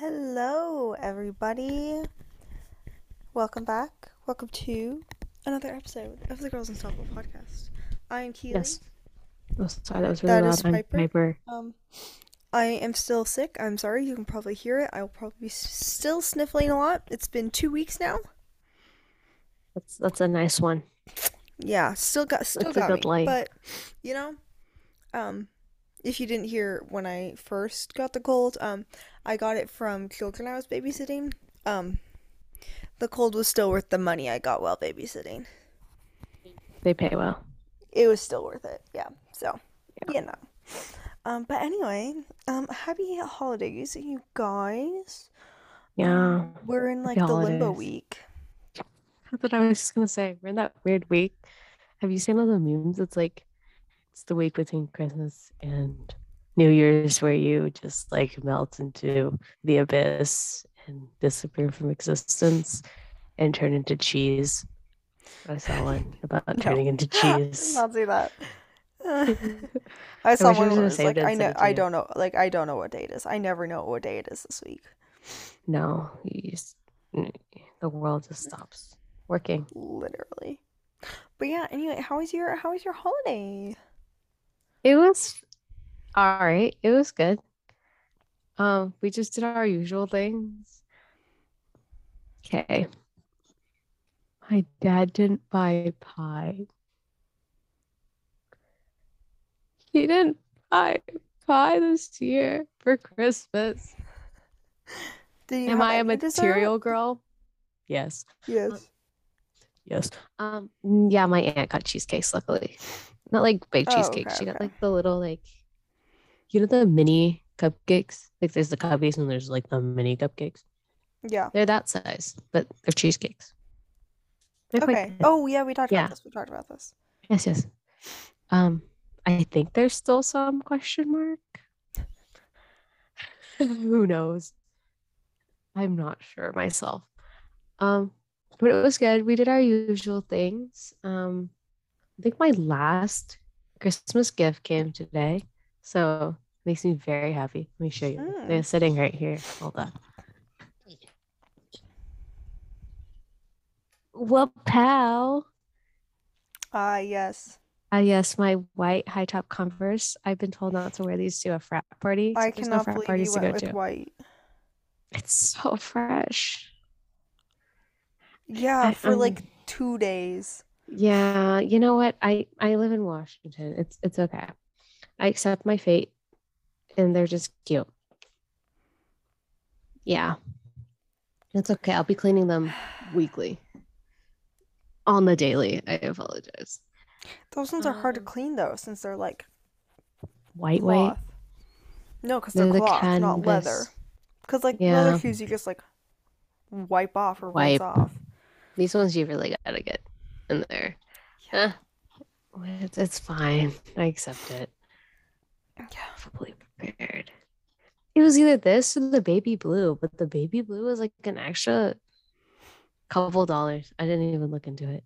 Hello, everybody. Welcome back. Welcome to another episode of the Girls Unstoppable podcast. I am Keely. Yes. Oh, sorry, that was really loud. I'm Piper. I am still sick. I'm sorry. You can probably hear it. I will probably be still sniffling a lot. It's been 2 weeks now. That's a nice one. Yeah, still got me, but you know, if you didn't hear when I first got the cold, I got it from children I was babysitting. The cold was still worth the money I got while babysitting. They pay well. It was still worth it. Yeah. So, yeah. You know. But anyway, happy holidays, you guys. Yeah. We're in like the limbo week. That's what I was just gonna say. We're in that weird week. Have you seen all the memes? It's like it's the week between Christmas and New Year's where you just like melt into the abyss and disappear from existence and turn into cheese. I saw one about turning into cheese. I'll do that. I saw one where it's like I don't know what day it is. I never know what day it is this week. No, the world just stops working, literally. But yeah, anyway, how was your holiday? It was all right. It was good. We just did our usual things. Okay. My dad didn't buy pie. He didn't buy pie this year for Christmas. Am I a material girl? Yes. Yes. Yes. Yeah, my aunt got cheesecakes, luckily. Not like big cheesecake. Okay, she got like the little like, you know, the mini cupcakes? Like there's the cupcakes and there's like the mini cupcakes. Yeah. They're that size, but they're cheesecakes. They're okay. Oh yeah, we talked about this. Yes, yes. I think there's still some question mark. Who knows? I'm not sure myself. But it was good. We did our usual things. I think my last Christmas gift came today, so it makes me very happy. Let me show you. Mm. They're sitting right here. Hold on. Well, pal. Yes. Yes, my white high top Converse. I've been told not to wear these to a frat party. So I cannot believe you went with white. It's so fresh. Yeah, for like 2 days. Yeah, you know what? I live in Washington. It's okay. I accept my fate, and they're just cute. Yeah, it's okay. I'll be cleaning them weekly. On the daily, I apologize. Those ones are hard to clean though, since they're like white. No, because they're cloth, not leather. Because like leather shoes, you just like wipe off or rinse off. These ones you really gotta get in there. Yeah, it's fine. I accept it. Yeah, fully prepared. It was either this or the baby blue, but the baby blue was like an extra couple dollars. I didn't even look into it,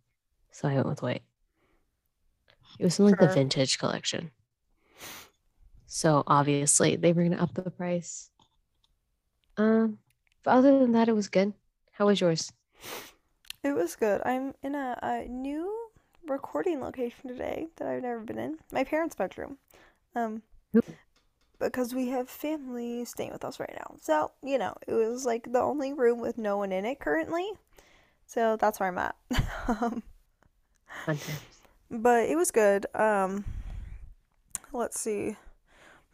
so I went with white. It was in like the vintage collection, so obviously they were gonna up the price. But other than that, it was good. How was yours? It was good. I'm in a new recording location today that I've never been in. My parents' bedroom. Because we have family staying with us right now. So, you know, it was like the only room with no one in it currently. So that's where I'm at. But it was good. Let's see.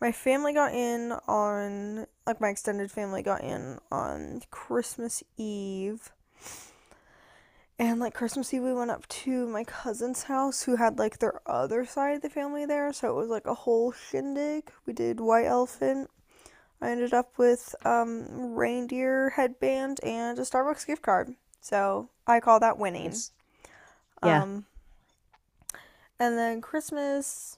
My family got in on, like, my extended family got in on Christmas Eve. And, like, Christmas Eve, we went up to my cousin's house, who had, like, their other side of the family there. So it was, like, a whole shindig. We did White Elephant. I ended up with reindeer headband and a Starbucks gift card. So I call that winning. Yeah. And then Christmas,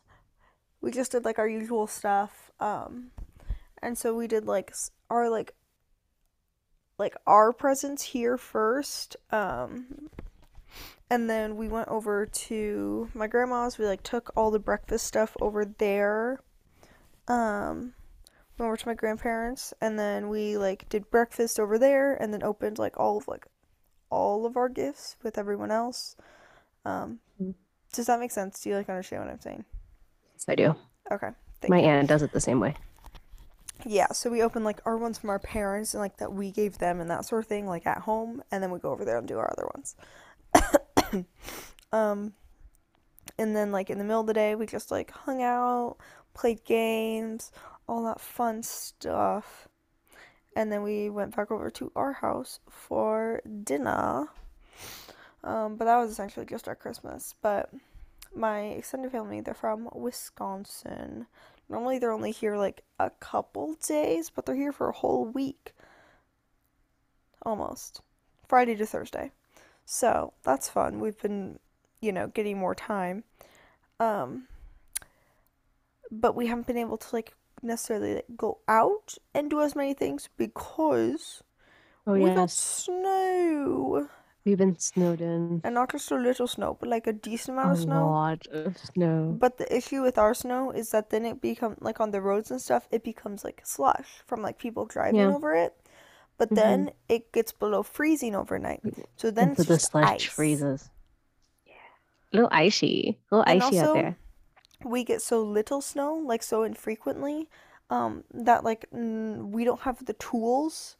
we just did, like, our usual stuff, and so we did, like, our presents here first, and then we went over to my grandma's. We, like, took all the breakfast stuff over there, went over to my grandparents, and then we, like, did breakfast over there, and then opened, like, all of our gifts with everyone else. Does that make sense? Do you, like, understand what I'm saying? Yes, I do. Okay. My aunt does it the same way. Yeah, so we open, like, our ones from our parents and, like, that we gave them and that sort of thing, like, at home, and then we go over there and do our other ones. And then, like, in the middle of the day, we just, like, hung out, played games, all that fun stuff. And then we went back over to our house for dinner. But that was essentially just our Christmas. But my extended family, they're from Wisconsin. Normally, they're only here, like, a couple days, but they're here for a whole week. Almost. Friday to Thursday. So, that's fun. We've been, you know, getting more time. But we haven't been able to, like, necessarily, like, go out and do as many things because we got snow. We've been snowed in. And not just a little snow, but, like, a decent amount of snow. A lot of snow. But the issue with our snow is that then it becomes, like, on the roads and stuff, it becomes, like, slush from, like, people driving over it. But then it gets below freezing overnight. So then it's the slush ice. Freezes. Yeah. A little icy also, out there. We get so little snow, like, so infrequently, that, like, we don't have the tools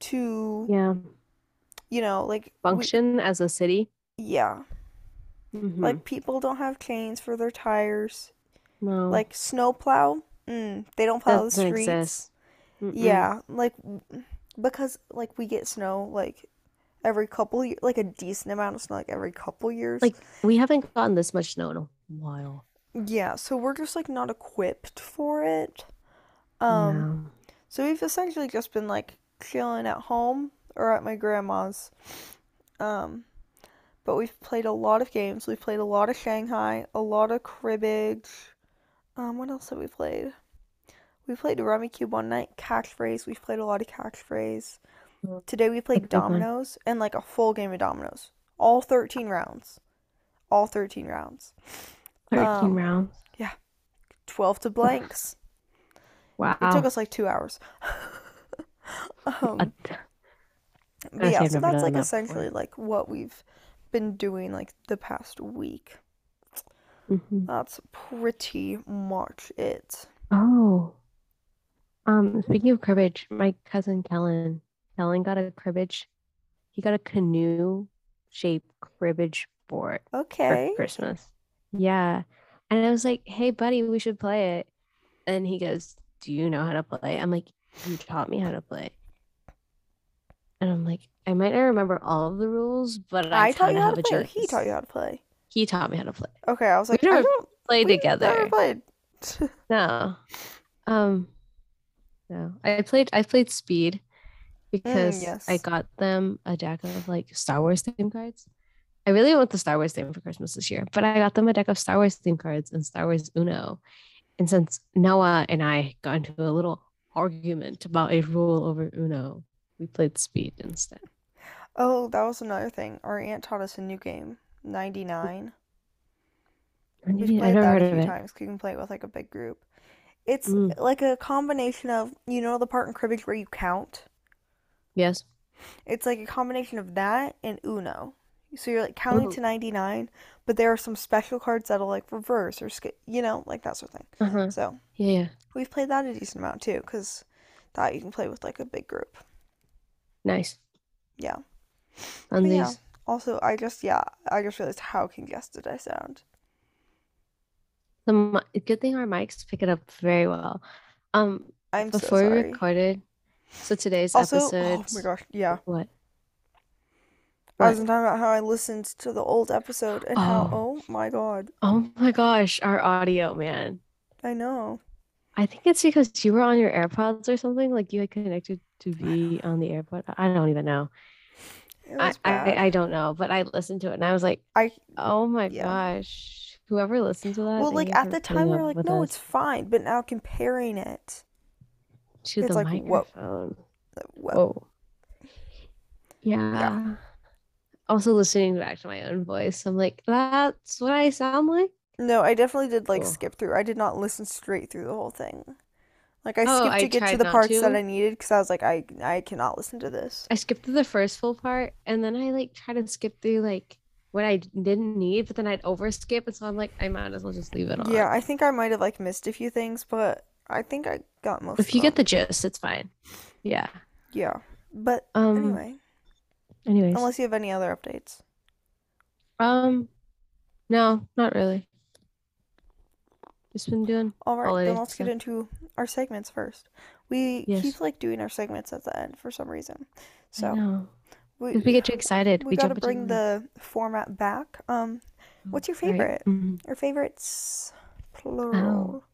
to... Yeah. You know, like... Function as a city? Yeah. Mm-hmm. Like, people don't have chains for their tires. No. Like, snowplow? They don't plow the streets. Yeah. Like, because, like, we get snow, like, every couple years. Like, a decent amount of snow, like, every couple years. Like, we haven't gotten this much snow in a while. Yeah, so we're just, like, not equipped for it. So we've essentially just been, like, chilling at home. Or at my grandma's. But we've played a lot of games. We've played a lot of Shanghai, a lot of cribbage. What else have we played? We played Rummy Cube one night, Catchphrase. We've played a lot of Catchphrase. Today we played dominoes and, like, a full game of dominoes. All 13 rounds. 13 rounds? Yeah. 12 to blanks. Wow. It took us, like, 2 hours. But yeah, so that's, like, essentially, like, what we've been doing, like, the past week. That's pretty much it. Speaking of cribbage, my cousin Kellen got a cribbage. He got a canoe-shaped cribbage board for Christmas. Yeah. And I was like, hey, buddy, we should play it. And he goes, do you know how to play? I'm like, you taught me how to play. And I'm like, I might not remember all of the rules, but I taught you how to play. He taught you how to play. He taught me how to play. Okay, I was like, we never played together. No. I played Speed because I got them a deck of, like, Star Wars theme cards. I really want the Star Wars theme for Christmas this year, but I got them a deck of Star Wars theme cards and Star Wars Uno. And since Noah and I got into a little argument about a rule over Uno, we played Speed instead. Oh, that was another thing. Our aunt taught us a new game, 99. We've played that a few times because you can play it with, like, a big group. It's like a combination of, you know, the part in cribbage where you count? Yes. It's like a combination of that and Uno. So you're, like, counting to 99, but there are some special cards that'll, like, reverse or skip, you know, like, that sort of thing. So yeah, we've played that a decent amount too because that you can play with, like, a big group. Nice. Yeah. And these. Yeah. Also, I just realized how congested I sound. The good thing our mics pick it up very well. I'm before so sorry. We recorded, so today's episode. Oh my gosh! Yeah. What? I was talking about how I listened to the old episode and how oh my gosh, our audio, man. I know. I think it's because you were on your AirPods or something, like, you had connected to be on the AirPod. I don't even know. I don't know, but I listened to it and I was like, gosh, whoever listened to that. Well, like, at the time we were like, no, it's fine, but now comparing it to the microphone. Whoa. Yeah. Also listening back to my own voice, I'm like, that's what I sound like. No, I definitely did, like, skip through. I did not listen straight through the whole thing. Like, I skipped to get to the parts that I needed because I was like, I cannot listen to this. I skipped through the first full part, and then I, like, tried to skip through, like, what I didn't need, but then I'd overskip, and so I'm like, I might as well just leave it on. Yeah, I think I might have, like, missed a few things, but I think I got most of them. If you get the gist, it's fine. Yeah. Yeah. But, anyway. Anyways. Unless you have any other updates. No, not really. Just been doing all right. Then let's get into our segments first. We keep like doing our segments at the end for some reason. So we get too excited. We gotta bring the format back. What's your favorite? Right. Mm-hmm. Your favorites, plural.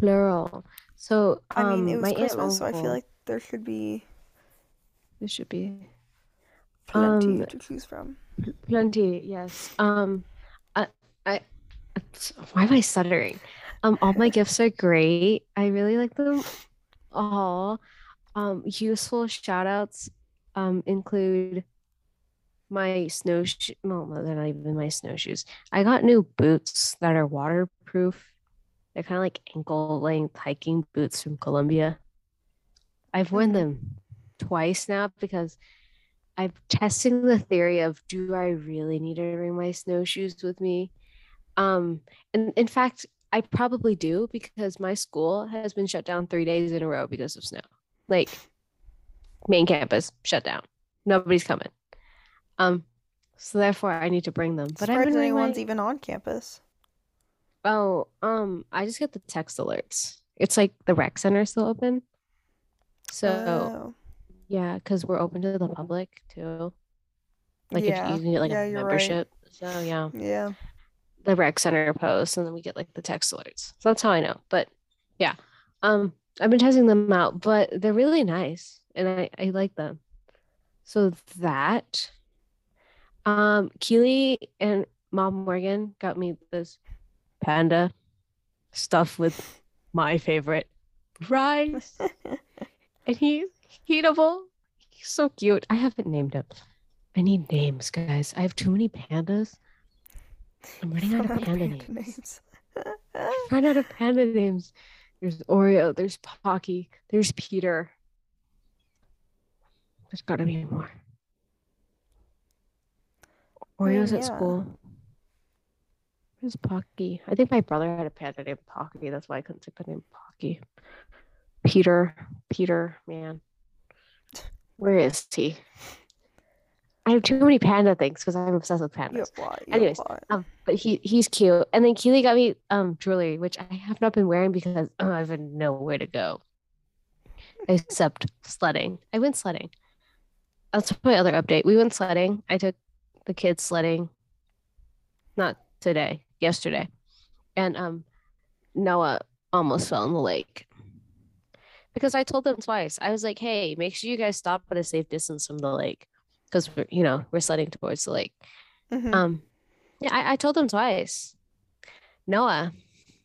Plural. So I mean, it was Christmas, so I feel like there should be plenty to choose from. Plenty, yes. Why am I stuttering? All my gifts are great. I really like them all. Useful shout outs include my snowshoes. No, they're not even my snowshoes. I got new boots that are waterproof. They're kind of like ankle length hiking boots from Columbia. I've worn them twice now because I'm testing the theory of, do I really need to bring my snowshoes with me? And in fact, I probably do, because my school has been shut down 3 days in a row because of snow. Like, main campus shut down. Nobody's coming. So therefore I need to bring them. But I don't know anyone's even on campus. Oh, I just get the text alerts. It's like the rec center is still open. So yeah, because we're open to the public too. Like if you can get like a membership. Right. So yeah. Yeah. The rec center posts, and then we get like the text alerts. So that's how I know. But yeah, I've been testing them out, but they're really nice, and I like them. So that, Keely and Mom Morgan got me this panda stuff with my favorite rice, and he's eatable. He's so cute. I haven't named him. I need names, guys. I have too many pandas. I'm running out of panda names. Run out of panda names. There's Oreo. There's Pocky. There's Peter. There's gotta be more. Oreo's at school. Where's Pocky? I think my brother had a panda named Pocky. That's why I couldn't think of the name Pocky. Peter, man. Where is he? I have too many panda things because I'm obsessed with pandas. Anyways, but he's cute. And then Keely got me jewelry, which I have not been wearing because I have nowhere to go except sledding. I went sledding. That's my other update. We went sledding. I took the kids sledding. Not today, yesterday. And Noah almost fell in the lake. Because I told them twice. I was like, hey, make sure you guys stop at a safe distance from the lake. Because we're sledding towards the lake. Mm-hmm. I told them twice. Noah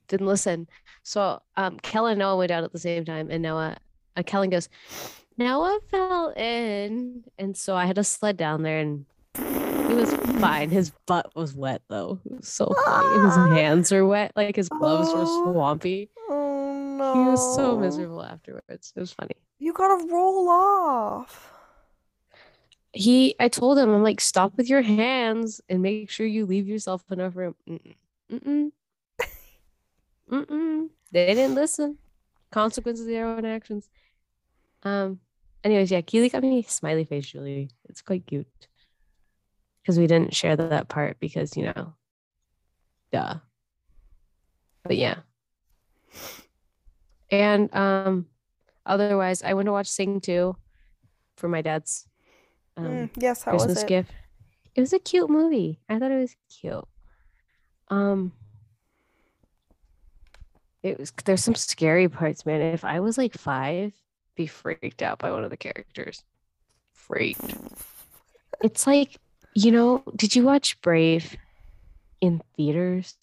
didn't listen. So Kellen and Noah went out at the same time, and Kellen goes, Noah fell in, and so I had to sled down there, and he was fine. His butt was wet though. It was so funny. And his hands were wet, like his gloves were swampy. Oh no! He was so miserable afterwards. It was funny. You gotta roll off. I told him, I'm like, stop with your hands and make sure you leave yourself enough room. They didn't listen. Consequences of their own actions. Anyways, yeah, Keely got me smiley face jewelry. It's quite cute. Because we didn't share that part because, duh. But yeah. And otherwise, I went to watch Sing 2 for my dad's yes, how Christmas was it? Gift. It was a cute movie. I thought it was cute. There's some scary parts, man. If I was like 5, be freaked out by one of the characters. Freaked. It's like, did you watch Brave in theaters?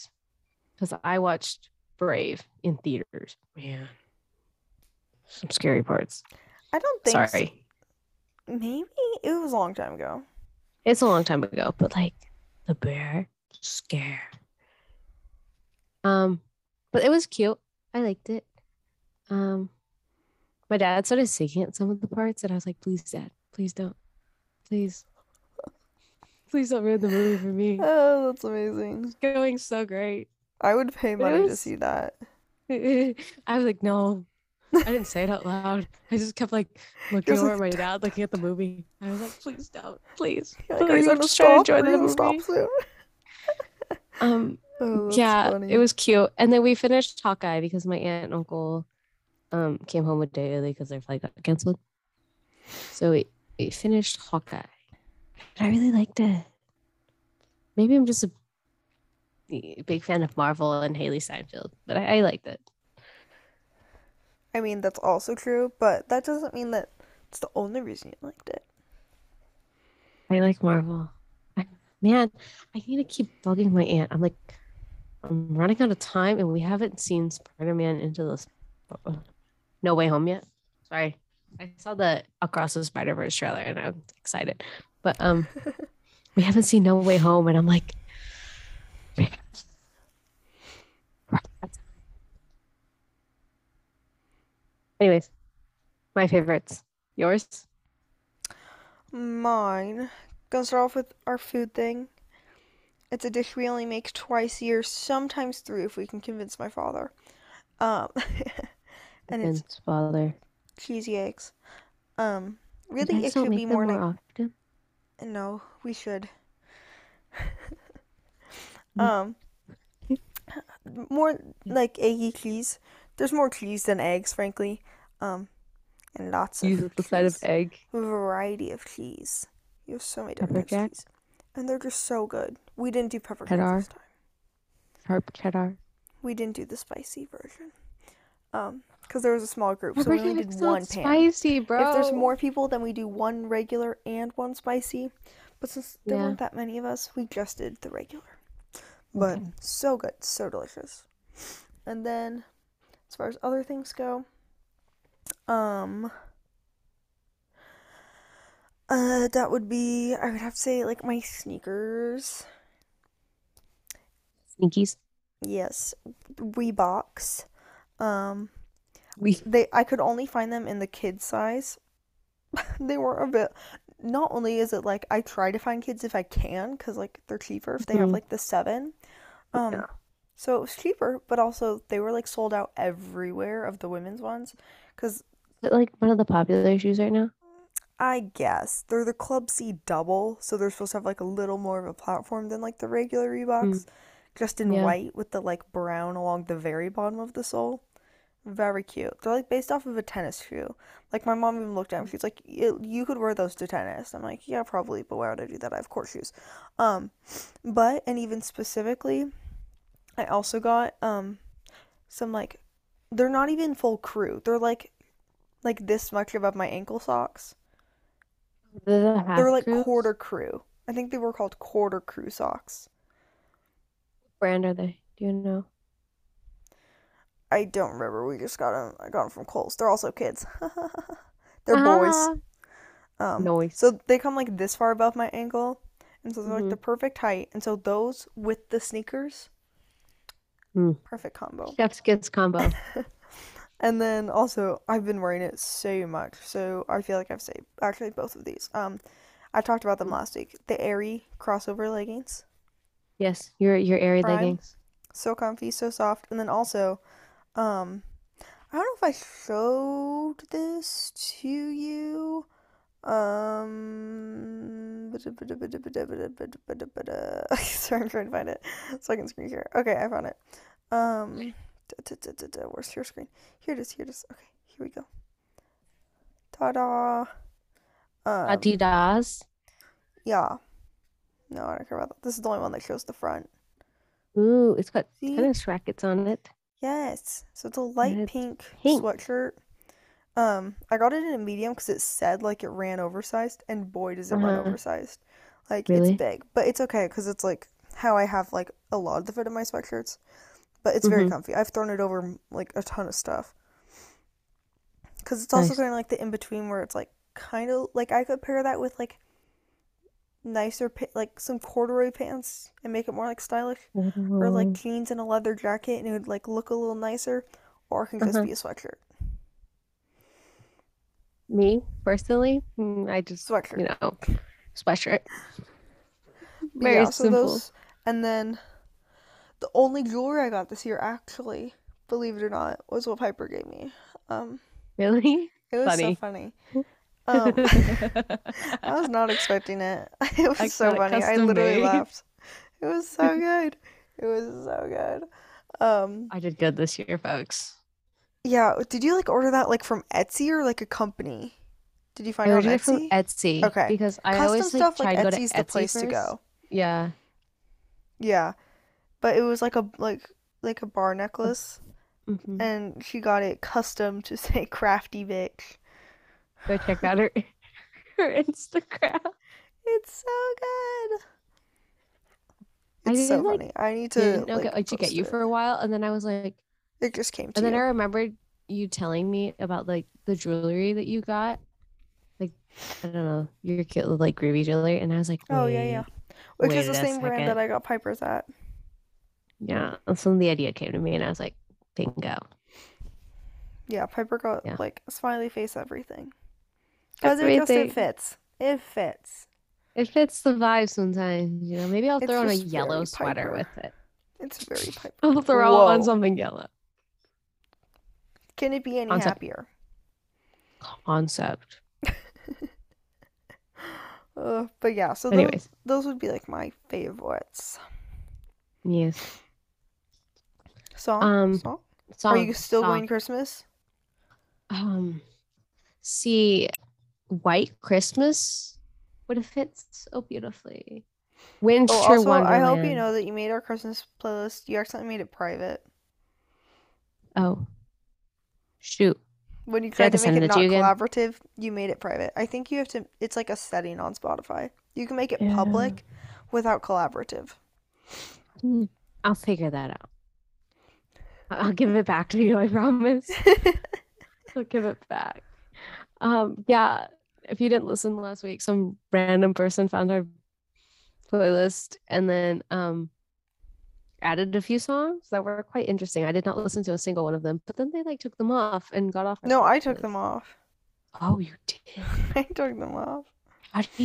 Because I watched Brave in theaters. Man, some scary parts. I don't think. Sorry. So. Maybe it was a long time ago. It's a long time ago, but like the bear scare. But it was cute. I liked it. My dad started singing at some of the parts, and I was like, please, Dad, please don't. Please don't ruin the movie for me. Oh, that's amazing. It's going so great. I would pay money to see that. I was like, no. I didn't say it out loud. I just kept like looking over at my dad, looking at the movie. I was like, please don't. Please. Yeah, please. I'm just trying to enjoy the movie. Oh, yeah, funny. It was cute. And then we finished Hawkeye because my aunt and uncle came home a day early because their flight got canceled. So we finished Hawkeye. I really liked it. Maybe I'm just a big fan of Marvel and Hailee Steinfeld, but I liked it. I mean, that's also true, but that doesn't mean that it's the only reason you liked it. I like Marvel. Man, I need to keep bugging my aunt. I'm like, I'm running out of time, and we haven't seen Spider-Man No Way Home yet. Sorry. I saw the Across the Spider-Verse trailer, and I'm excited. But we haven't seen No Way Home, and I'm like, anyways, my favorites. Yours? Mine. Gonna start off with our food thing. It's a dish we only make twice a year, sometimes three if we can convince my father. And it's cheesy eggs. Really, it could be more often. No, we should. More like eggy cheese. There's more cheese than eggs, frankly. And lots of cheese with the side of egg. A variety of cheese. You have so many different cheeses, and they're just so good. We didn't do peppercorn this time. Sharp cheddar. We didn't do the spicy version, because there was a small group, so we only did one pan. Spicy, bro. If there's more people, then we do one regular and one spicy. But since there weren't that many of us, we just did the regular. But so good, so delicious. And then, as far as other things go, that would be, I would have to say, like, my sneakers. Sneakies? Yes. Reeboks. I could only find them in the kids' size. They were not only is it, like, I try to find kids if I can, because, like, they're cheaper if they have, like, the 7. So it was cheaper, but also they were, like, sold out everywhere of the women's ones. Is it, like, one of the popular shoes right now? I guess. They're the Club C double, so they're supposed to have, like, a little more of a platform than, like, the regular Reeboks. Just in white with the, like, brown along the very bottom of the sole. Very cute. They're, like, based off of a tennis shoe. Like, my mom even looked at them. She's like, you could wear those to tennis. I'm like, yeah, probably, but why would I do that? I have court shoes. But, and even specifically, I also got some, like, they're not even full crew. They're, like this much above my ankle socks. They're like quarter crew. I think they were called quarter crew socks. What brand are they? Do you know? I don't remember. We just got them. I got them from Kohl's. They're also kids. They're boys. So they come like this far above my ankle, and so they're like the perfect height. And so those with the sneakers, perfect combo. Chef's kids combo. And then also, I've been wearing it so much, so I feel like I've saved actually both of these. I talked about them last week. The Aerie crossover leggings. Yes, your Aerie leggings. So comfy, so soft. And then also, I don't know if I showed this to you. Sorry, I'm trying to find it so I can screen share. Okay, I found it. Where's your screen? Here it is. Okay, here we go. Ta-da. Adidas. Yeah. No, I don't care about that. This is the only one that shows the front. Ooh, it's got tennis rackets on it. Yes. So it's a light pink sweatshirt. I got it in a medium because it said like it ran oversized, and boy does it run oversized. Like, really? It's big, but it's okay because it's like how I have like a lot of the fit of my sweatshirts. But it's very comfy. I've thrown it over, like, a ton of stuff. Because it's also kind of, like, the in-between where it's, like, kind of, like, I could pair that with, like, nicer, like, some corduroy pants and make it more, like, stylish. Or, like, jeans and a leather jacket, and it would, like, look a little nicer. Or it can just be a sweatshirt. Me personally, I just sweatshirt. You know, sweatshirt. Very simple. Those, and then the only jewelry I got this year, actually, believe it or not, was what Piper gave me. Really? It was funny. I was not expecting it. It was so funny. I literally laughed. It was so good. It was so good. I did good this year, folks. Yeah. Did you order that from Etsy or a company? Did you find it on Etsy? From Etsy. Okay. Because I custom always stuff try to go to Etsy's the place first. To go. Yeah. Yeah, but it was like a bar necklace, mm-hmm. and she got it custom to say "crafty bitch." Go check out her Instagram. It's so good. It's so funny. I need to. To get you for a while, and then I was like, it just came to. And then I remembered you telling me about the jewelry that you got, I don't know, your kid with groovy jewelry, and I was like, oh yeah, which is the same brand that I got Piper's at. Yeah, and so the idea came to me, and I was like, bingo. Yeah, Piper got a smiley face everything. Because it fits. It fits the vibe sometimes, you know. Maybe I'll throw on a yellow sweater with it. It's very Piper. I'll throw on something yellow. Can it be any happier? Concept. But yeah, so those would be my favorites. Yes. Song. Are you still going Christmas? See, White Christmas would have fit so beautifully. Winter Wonderland. I hope you know that you made our Christmas playlist. You accidentally made it private. Oh, shoot. When you tried to make it not collaborative, you made it private. I think you have to, it's a setting on Spotify. You can make it public without collaborative. I'll figure that out. I'll give it back to you, I promise. I'll give it back. Yeah, if you didn't listen last week, some random person found our playlist and then added a few songs that were quite interesting. I did not listen to a single one of them, but then they took them off and got off. No, I took them off. Oh, you did. I took them off. How do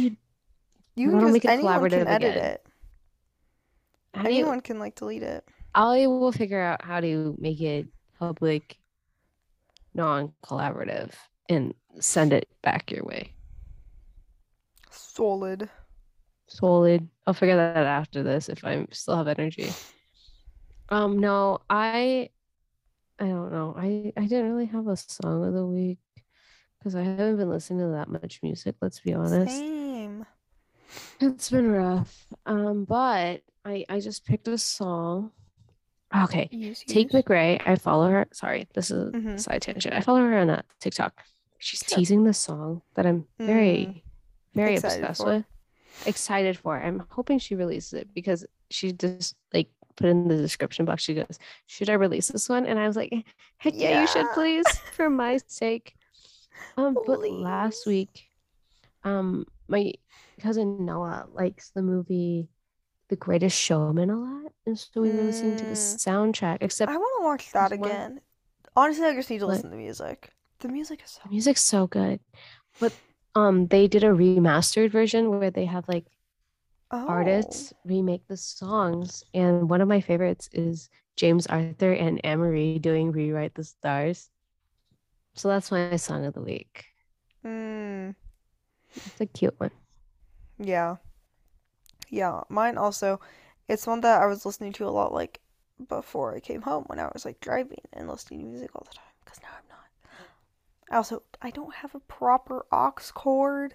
you want to make it collaborative? Anyone can edit it. Anyone can delete it. I will figure out how to make it public, non-collaborative, and send it back your way. Solid. I'll figure that out after this if I still have energy. No, I don't know. I didn't really have a song of the week because I haven't been listening to that much music, let's be honest. Same. It's been rough. But I just picked a song. Okay. Take McRae. I follow her. Sorry, this is a side tangent. I follow her on TikTok. She's teasing this song that I'm very, very obsessed with. Excited for. I'm hoping she releases it because she just put in the description box. She goes, "Should I release this one?" And I was like, "Heck yeah, you should, please, for my sake." But last week, my cousin Noah likes the movie The Greatest Showman a lot, and so we were listening to the soundtrack. Except I want to watch that again. Honestly, I just need to listen to the music. The music is so good, but. They did a remastered version where they have artists remake the songs, and one of my favorites is James Arthur and Anne-Marie doing "Rewrite the Stars." So that's my song of the week. It's a cute one. Yeah. Mine also. It's one that I was listening to a lot, before I came home when I was driving and listening to music all the time. Because now I'm not. Also, I don't have a proper aux cord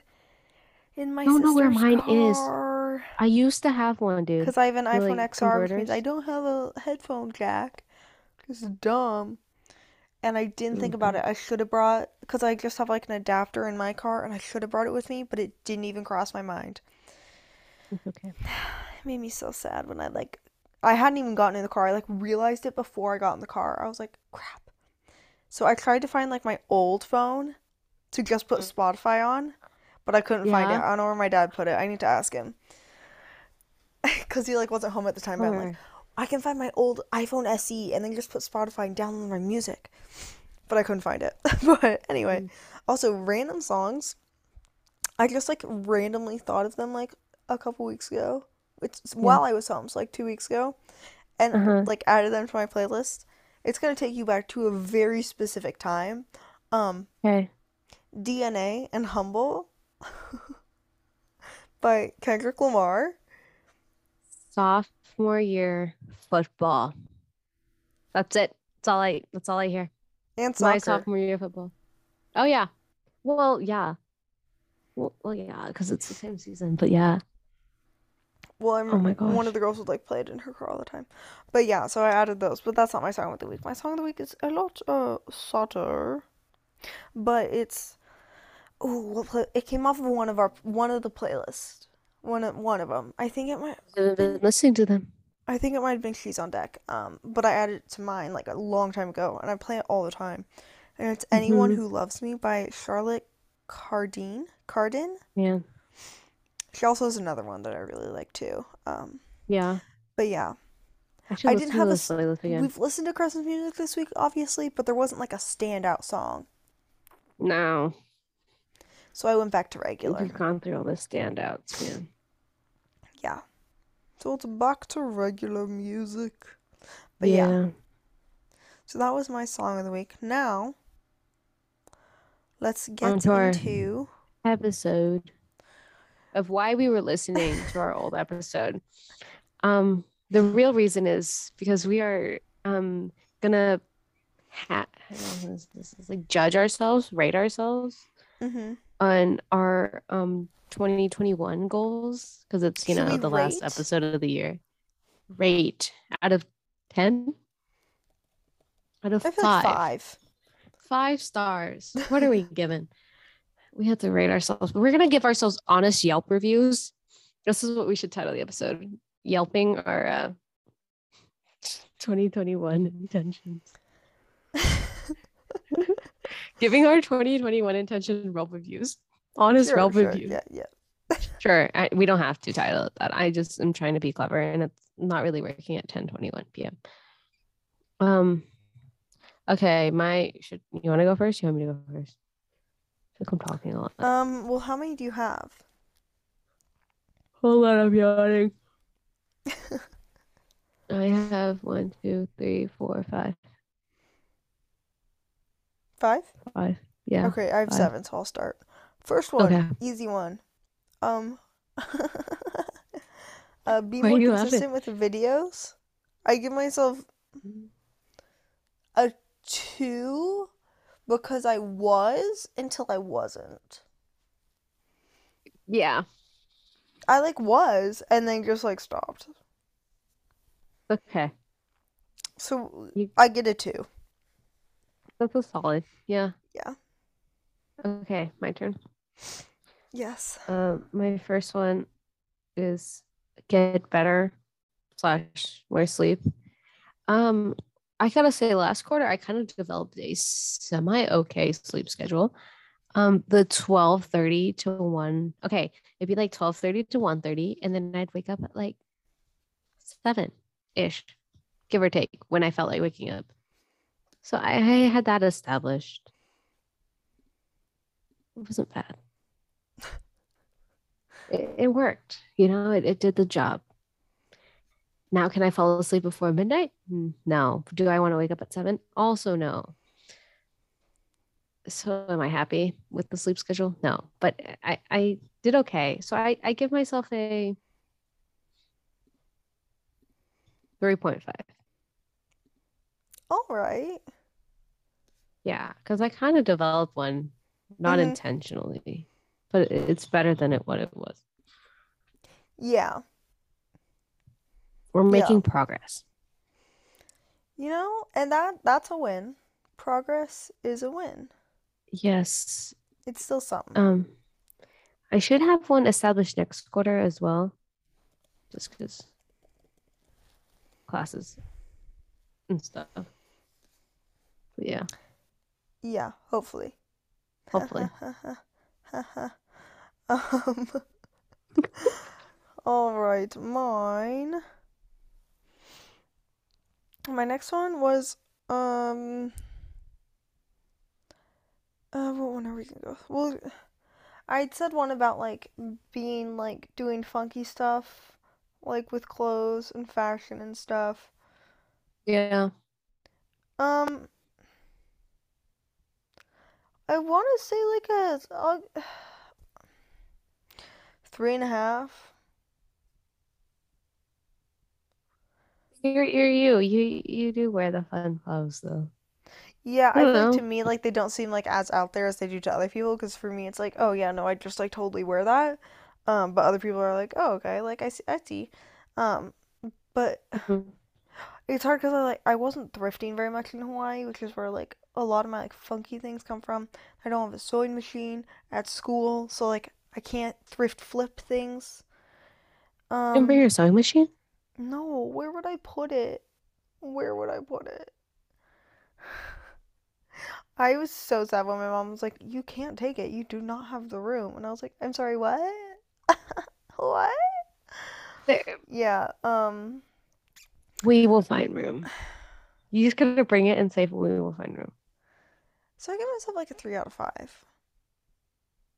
in my sister's car. I don't know where mine is. I used to have one, dude. Because I have an iPhone XR, which means I don't have a headphone jack. It's dumb. And I didn't think about it. I should have brought... Because I just have an adapter in my car, and I should have brought it with me, but it didn't even cross my mind. It's okay. It made me so sad when I, I hadn't even gotten in the car. I, realized it before I got in the car. I was like, crap. So I tried to find my old phone to just put Spotify on, but I couldn't find it. I don't know where my dad put it. I need to ask him because he wasn't home at the time. But I'm I can find my old iPhone SE and then just put Spotify and download my music, but I couldn't find it. But anyway, Also, random songs. I just, like, randomly thought of them, like, a couple weeks ago. While I was home, so, like, 2 weeks ago. And, like, added them to my playlist. It's going to take you back to a very specific time. Okay. DNA and Humble by Kendrick Lamar. Sophomore year football. That's it. That's all I hear. And soccer. My sophomore year football. Oh, yeah. Well, yeah, because it's the same season, but yeah. Well, I remember one of the girls would, like, play it in her car all the time. But yeah, so I added those. But that's not my song of the week. My song of the week is a lot sadder. But it's... it came off of one of the playlists. One of them. I think it might... I've been listening to them. I think it might have been She's on Deck. But I added it to mine, like, a long time ago. And I play it all the time. And it's Anyone Who Loves Me by Charlotte Cardin? Yeah. She also has another one that I really like too. Yeah. But yeah. I didn't have we've listened to Christmas music this week, obviously, but there wasn't like a standout song. No. So I went back to regular. We've gone through all the standouts, man. Yeah. So it's back to regular music. But yeah. So that was my song of the week. Now let's get into our episode of why we were listening to our old episode. The real reason is because we are gonna judge ourselves, rate ourselves on our 2021 goals, because it's the last episode of the year. Rate out of 10, out of 5. 5 stars. What are we giving? We have to rate ourselves, but we're going to give ourselves honest Yelp reviews. This is what we should title the episode. Yelping our 2021 intentions. Giving our 2021 intention Yelp reviews. Honest Yelp reviews. Yeah. Sure. We don't have to title it that. I just am trying to be clever, and it's not really working at 10:21 p.m. Okay, you want to go first? You want me to go first? I think I'm talking a lot. Well, how many do you have? Hold on, I'm yawning. I have 1, 2, 3, 4, 5. 5? 5, yeah. Okay, I have 5. 7, so I'll start. First one, okay. Easy one. Be more consistent with the videos. I give myself a 2 because I was until I wasn't. Yeah. I was and then just stopped. Okay. So I get a 2. That's a solid. Yeah. Yeah. Okay, my turn. Yes. My first one is get better / more sleep. I gotta say, last quarter, I kind of developed a semi-okay sleep schedule. The 12:30 to 1. Okay, it'd be 12:30 to 1:30, and then I'd wake up at 7-ish, give or take, when I felt like waking up. So I had that established. It wasn't bad. It worked. It did the job. Now, can I fall asleep before midnight? No. Do I want to wake up at 7? Also, no. So am I happy with the sleep schedule? No. But I did okay. So I give myself a 3.5. All right. Yeah, because I kind of developed one, not intentionally, but it's better than what it was. Yeah. We're making progress. And that's a win. Progress is a win. Yes. It's still something. I should have one established next quarter as well. Just because classes and stuff. But yeah. Yeah, hopefully. Hopefully. All right, mine. My next one was What one are we gonna go? Well, I'd said one about, like, being, like, doing funky stuff, like, with clothes and fashion and stuff. Yeah. I want to say, like, a 3.5. You're you. You do wear the fun clothes, though. Yeah, I think like, to me, like, they don't seem, like, as out there as they do to other people, because for me, it's like, oh, yeah, no, I just, like, totally wear that, but other people are like, oh, okay, like, I see, but mm-hmm. It's hard, because I wasn't thrifting very much in Hawaii, which is where, like, a lot of my, like, funky things come from. I don't have a sewing machine at school, so, like, I can't thrift flip things. Remember your sewing machine? No, where would I put it? I was so sad when my mom was like, you can't take it, you do not have the room. And I was like, I'm sorry, what? What? There. Yeah, we will find room. You just gotta bring it and save it. We will find room. So I gave myself like a 3 out of 5.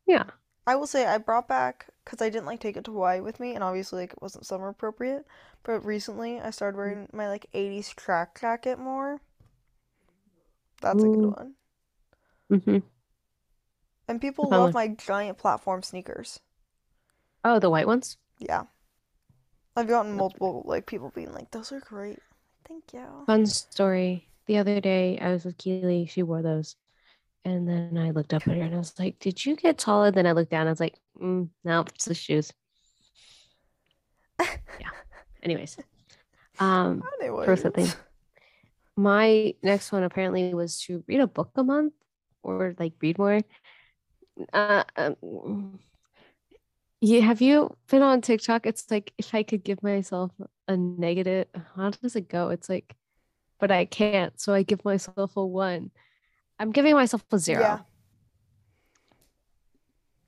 Yeah. I will say I brought back, because I didn't like take it to Hawaii with me, and obviously like it wasn't summer appropriate, but recently I started wearing my like 80s track jacket more. That's a good one. Mm-hmm. And people love my giant platform sneakers. Oh, the white ones? Yeah. I've gotten multiple like people being like, those are great. Thank you. Fun story. The other day I was with Keely. She wore those. And then I looked up at her and I was like, did you get taller? Then I looked down and I was like, no, it's the shoes. Yeah. Anyways. First thing. My next one apparently was to read a book a month or like read more. Have you been on TikTok? It's like, if I could give myself a negative, how does it go? It's like, but I can't. So I give myself a 1. I'm giving myself a 0.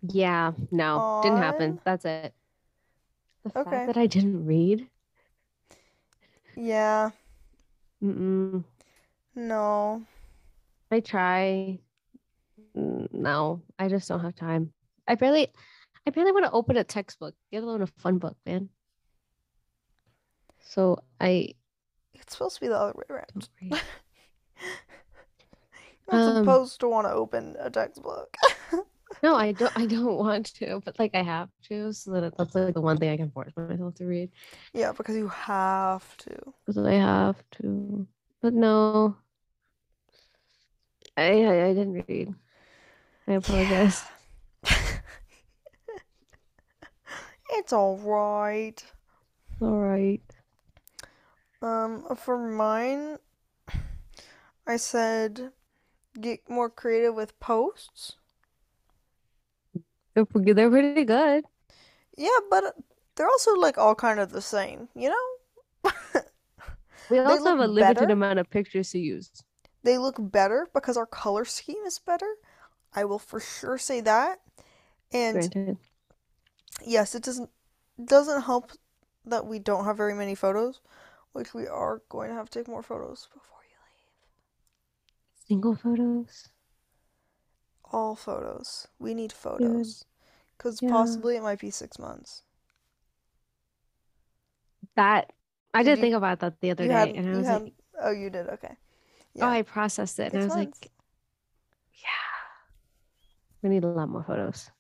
Yeah, no, didn't happen. That's it. The fact that I didn't read. Yeah. Mm-mm. No. I try. No, I just don't have time. I barely want to open a textbook, let alone a fun book, man. So it's supposed to be the other way around. You're not supposed to want to open a textbook. No, I don't want to, but like I have to, so that's like the one thing I can force myself to read. Yeah, because you have to. Because I have to. But no. I didn't read. I apologize. Yeah. It's alright. Alright. For mine, I said get more creative with posts. They're pretty good. Yeah, but they're also like all kind of the same, you know? We also have a limited amount of pictures to use. They look better because our color scheme is better. I will for sure say that. And granted. Yes, it doesn't help that we don't have very many photos, which we are going to have to take more photos before you leave. Single photos? All photos. We need photos. Because possibly it might be 6 months. That, I did think about that the other day. Oh, you did? Okay. Yeah. Oh, I processed it. And I was like, yeah. We need a lot more photos. Yeah.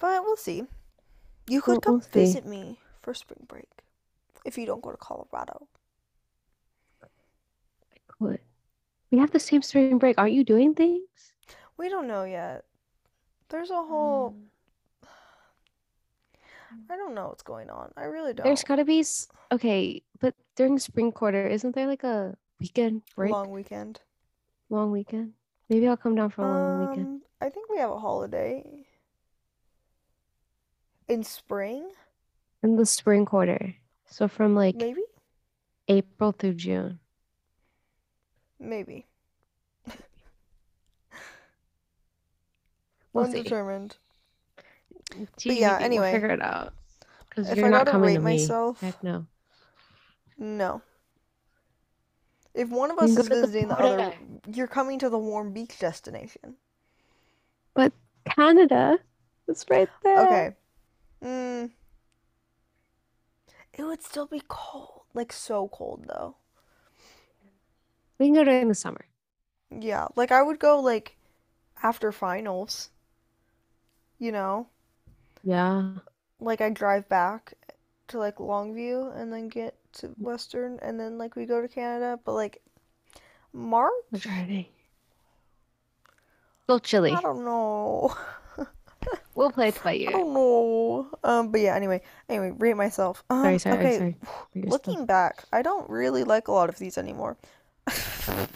But we'll see. You could come visit me for spring break. If you don't go to Colorado. What? We have the same spring break. Aren't you doing things? We don't know yet. There's a whole... I don't know what's going on. I really don't. There's gotta be... Okay, but during spring quarter, isn't there like a weekend break? Long weekend? Maybe I'll come down for a long weekend. I think we have a holiday. In spring? In the spring quarter. So from like... Maybe? April through June. Maybe. Undetermined. But yeah, anyway. We'll figure it out. Because you're not coming to me. Myself, heck no. No. If one of us is visiting the other, you're coming to the warm beach destination. But Canada is right there. Okay. It would still be cold. Like, so cold, though. We can go during the summer. Yeah. Like, I would go, like, after finals. You know? Yeah. Like, I drive back to, like, Longview and then get to Western and then, like, we go to Canada. But, like, March? Majority. A little chilly. I don't know. We'll play it by ear. I don't know. But yeah, anyway, rate myself. Sorry. Looking back, I don't really like a lot of these anymore. Oh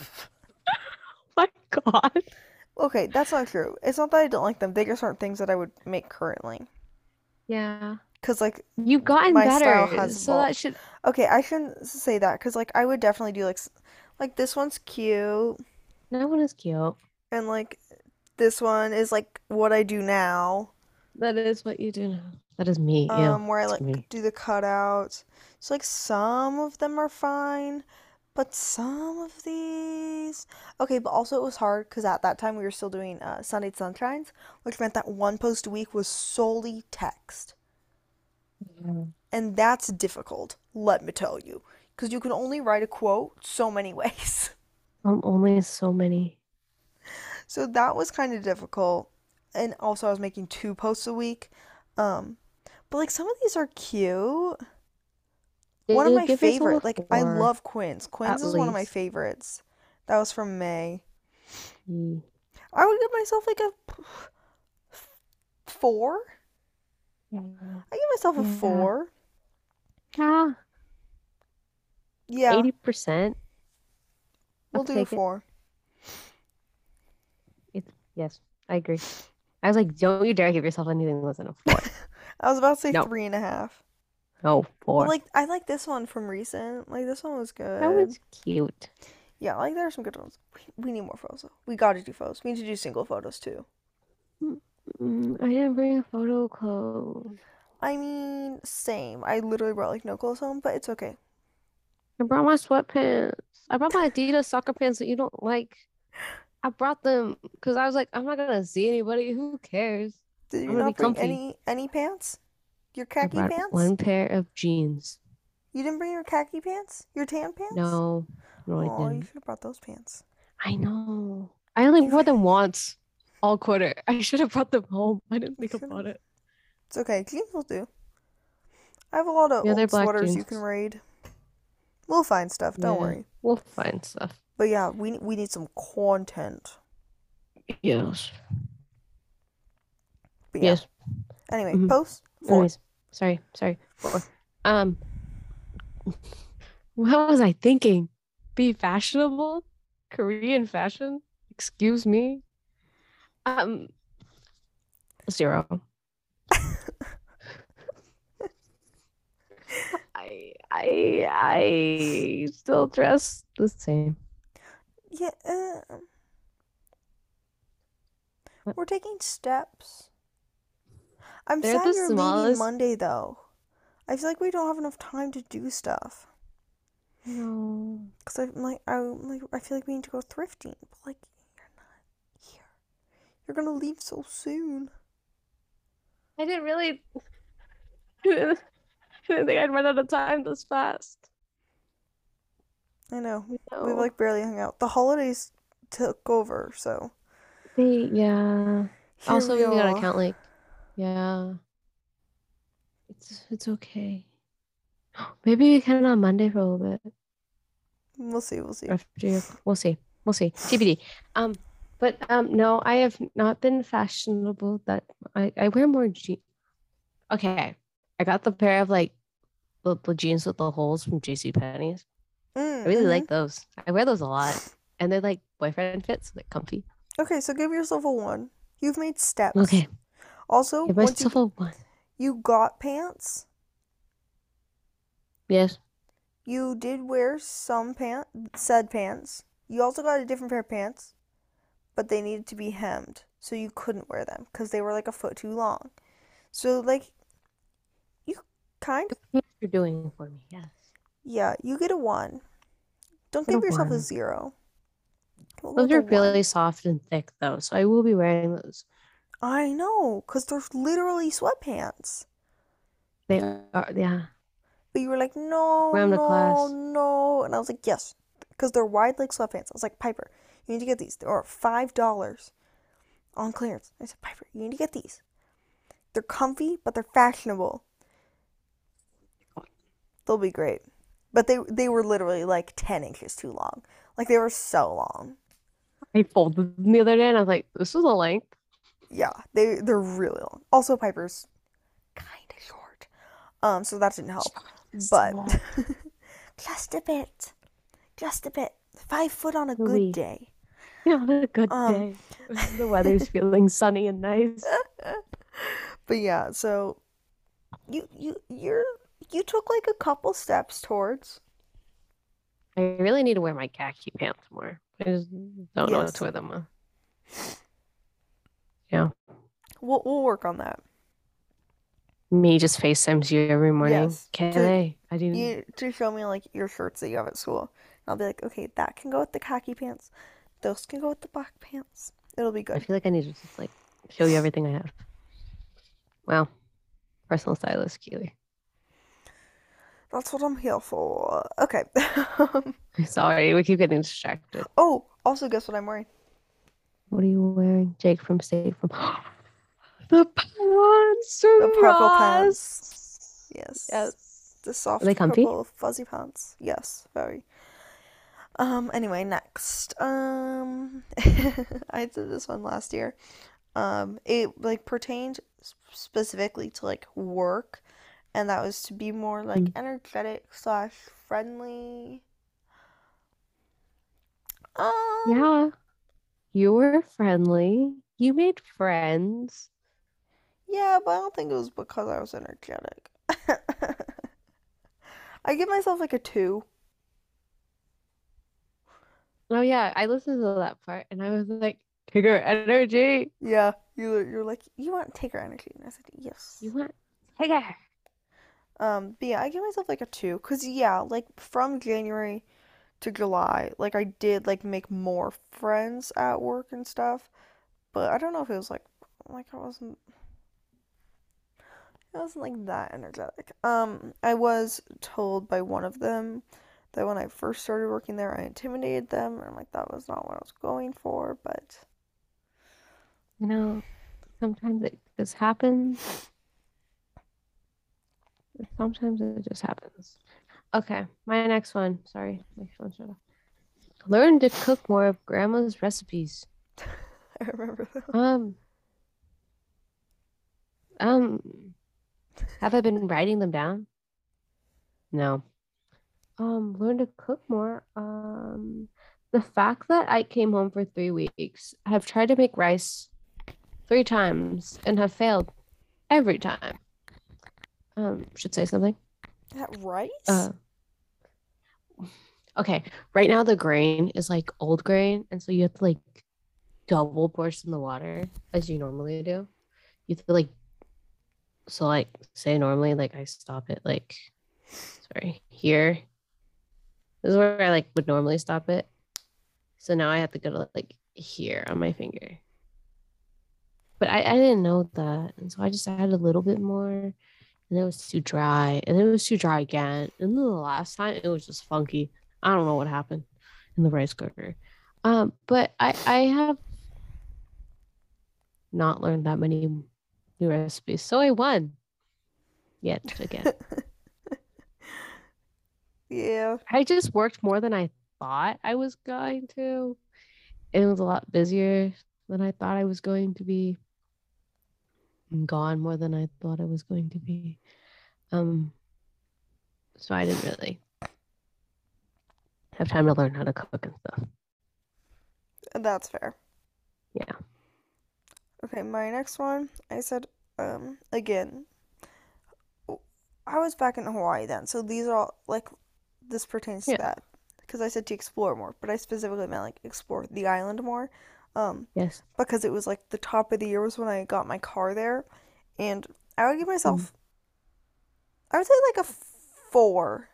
my god. Okay, that's not true. It's not that I don't like them. They just aren't things that I would make currently. Yeah. Because, like, you've gotten my better. Style has so evolved. That should. Okay, I shouldn't say that because, like, I would definitely do like this one's cute. That one is cute. And, like, this one is, like, what I do now. That is what you do now. That is me, yeah. Where I, like, do the cutouts. So, like, some of them are fine, but some of these... Okay, but also it was hard, because at that time we were still doing Sunday Sunshines, which meant that one post a week was solely text. Yeah. And that's difficult, let me tell you. Because you can only write a quote so many ways. Only so many. So that was kind of difficult, and also I was making 2 posts a week, but, like, some of these are cute. One of my favorite, like, I love Quinn's is one of my favorites. That was from May. I would give myself, like, a 4. Yeah. I give myself a 4. Yeah. Yeah. 80%. We'll do a 4. Yes, I agree. I was like, don't you dare give yourself anything less than a 4. I was about to say 3.5. No, 4. But, like, I like this one from recent. Like, this one was good. That was cute. Yeah, like, there are some good ones. We need more photos. We gotta do photos. We need to do single photos, too. I didn't bring a photo clothes. I mean, same. I literally brought, like, no clothes home, but it's okay. I brought my sweatpants. I brought my Adidas soccer pants that you don't like. I brought them because I was like, I'm not gonna see anybody. Who cares? Did you not bring any pants? Your khaki pants? One pair of jeans. You didn't bring your khaki pants? Your tan pants? No. Oh, you should have brought those pants. I know. I only wore them once all quarter. I should have brought them home. I didn't think about it. It's okay. Jeans will do. I have a lot of old sweaters jeans. You can raid. We'll find stuff. Don't worry. We'll find stuff. But yeah, we need some content. Yes. But yeah. Yes. Anyway, post 4. Anyways, sorry. 4. What was I thinking? Be fashionable? Korean fashion? Excuse me. 0. I still dress the same. Yeah, we're taking steps. I'm sad you're leaving Monday, though. I feel like we don't have enough time to do stuff. No, because I feel like we need to go thrifting, but, like, you're not here. You're gonna leave so soon. I didn't really. I didn't think I'd run out of time this fast. I know. We've, like, barely hung out. The holidays took over, so. Yeah. Here also, we gotta count, like, yeah. It's okay. Maybe we can on Monday for a little bit. We'll see. We'll see. TBD. But no, I have not been fashionable. That I wear more jeans. Okay. I got the pair of, like, the jeans with the holes from JCPenney's. I really like those. I wear those a lot. And they're, like, boyfriend fits. They're comfy. Okay, so give yourself a 1. You've made steps. Okay. Also, give myself a 1. You got pants? Yes. You did wear some pants. You also got a different pair of pants, but they needed to be hemmed, so you couldn't wear them because they were, like, a foot too long. So, like, kind of. You're doing for me, yes. Yeah, you get a 1. Don't give yourself a zero. Those are really soft and thick, though, so I will be wearing those. I know, because they're literally sweatpants. They are, yeah. But you were like, no, no. And I was like, yes, because they're wide leg sweatpants. I was like, Piper, you need to get these. They're $5 on clearance. I said, Piper, you need to get these. They're comfy, but they're fashionable. They'll be great. But they were literally like 10 inches too long. Like, they were so long. I folded them the other day, and I was like, this was a length. Yeah, they're really long. Also, Piper's kind of short. So that didn't help. But just a bit. 5 foot on a good day. Yeah, on a good day. The weather's feeling sunny and nice. But yeah, so you took like a couple steps towards. I really need to wear my khaki pants more. I just don't know what to wear them with. Yeah. We'll work on that. Me just FaceTimes you every morning. Yes. I do. You to show me like your shirts that you have at school. And I'll be like, okay, that can go with the khaki pants. Those can go with the black pants. It'll be good. I feel like I need to just like show you everything I have. Wow. Personal stylist, Keely. That's what I'm here for. Okay. Sorry, we keep getting distracted. Oh, also, guess what I'm wearing? What are you wearing? Jake from State from the pants. The purple pants. Yes. The soft, are they comfy? Purple, fuzzy pants. Yes, very. Anyway, next. I did this one last year. It like pertained specifically to like work. And that was to be more, like, energetic / friendly. Yeah. You were friendly. You made friends. Yeah, but I don't think it was because I was energetic. I give myself, like, a 2. Oh, yeah. I listened to that part, and I was like, take her energy. Yeah. You're like, you want take her energy. And I said, yes. You want take her. But yeah, I give myself like a 2, cause yeah, like from January to July, like I did like make more friends at work and stuff, but I don't know if it was like I wasn't like that energetic. I was told by one of them that when I first started working there, I intimidated them, and I'm like, that was not what I was going for, but you know, sometimes it just happens. Sometimes it just happens. Okay, my next one. Sorry, my phone shut off. Learn to cook more of Grandma's recipes. I remember that. Have I been writing them down? No. Learn to cook more. The fact that I came home for 3 weeks, have tried to make rice 3 times, and have failed every time. Should say something. That rice? Okay. Right now the grain is like old grain, and so you have to like double portion the water as you normally do. You have to like, so like say normally like I stop it like, sorry, here. This is where I like would normally stop it. So now I have to go to like here on my finger. But I didn't know that, and so I just added a little bit more. And it was too dry. And it was too dry again. And then the last time, it was just funky. I don't know what happened in the rice cooker. But I have not learned that many new recipes. So I won. Yet again. Yeah. I just worked more than I thought I was going to. It was a lot busier than I thought I was going to be. I'm gone more than I thought I was going to be. So I didn't really have time to learn how to cook and stuff. That's fair. Yeah. Okay, my next one, I said, again, I was back in Hawaii then, so these are all, like, this pertains to that. Because I said to explore more, but I specifically meant, like, explore the island more. Yes. Because it was like the top of the year was when I got my car there, and I would give myself, I would say like a 4.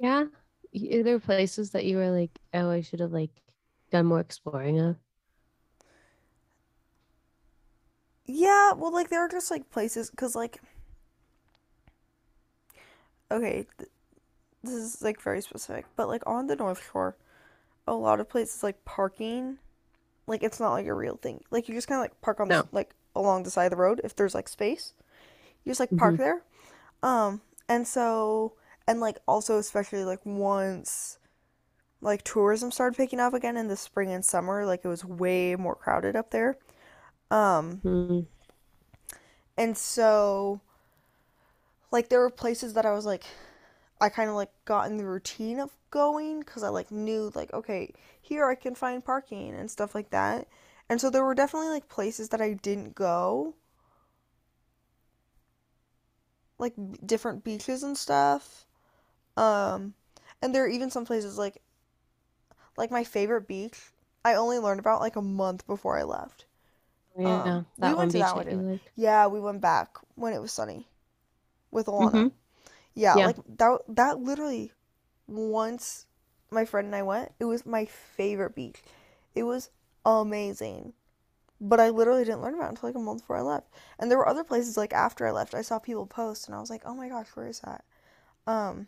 Yeah. are there places that you were like, oh, I should have like done more exploring of? Yeah, well, like there are just like places, because like, okay, this is like very specific, but like on the North Shore, a lot of places like parking, like it's not like a real thing. Like you just kind of like park on the, like along the side of the road if there's like space. You just like park there, and so and like also especially like once, like tourism started picking up again in the spring and summer, like it was way more crowded up there, and so like there were places that I was like, I kind of like got in the routine of going because I like knew like, okay, here I can find parking and stuff like that. And so there were definitely like places that I didn't go, like different beaches and stuff, and there are even some places like my favorite beach I only learned about like a month before I left. We went back when it was sunny with Alana. Like that literally, once my friend and I went, it was my favorite beach. It was amazing. But I literally didn't learn about it until like a month before I left. And there were other places like after I left, I saw people post and I was like, oh my gosh, where is that? But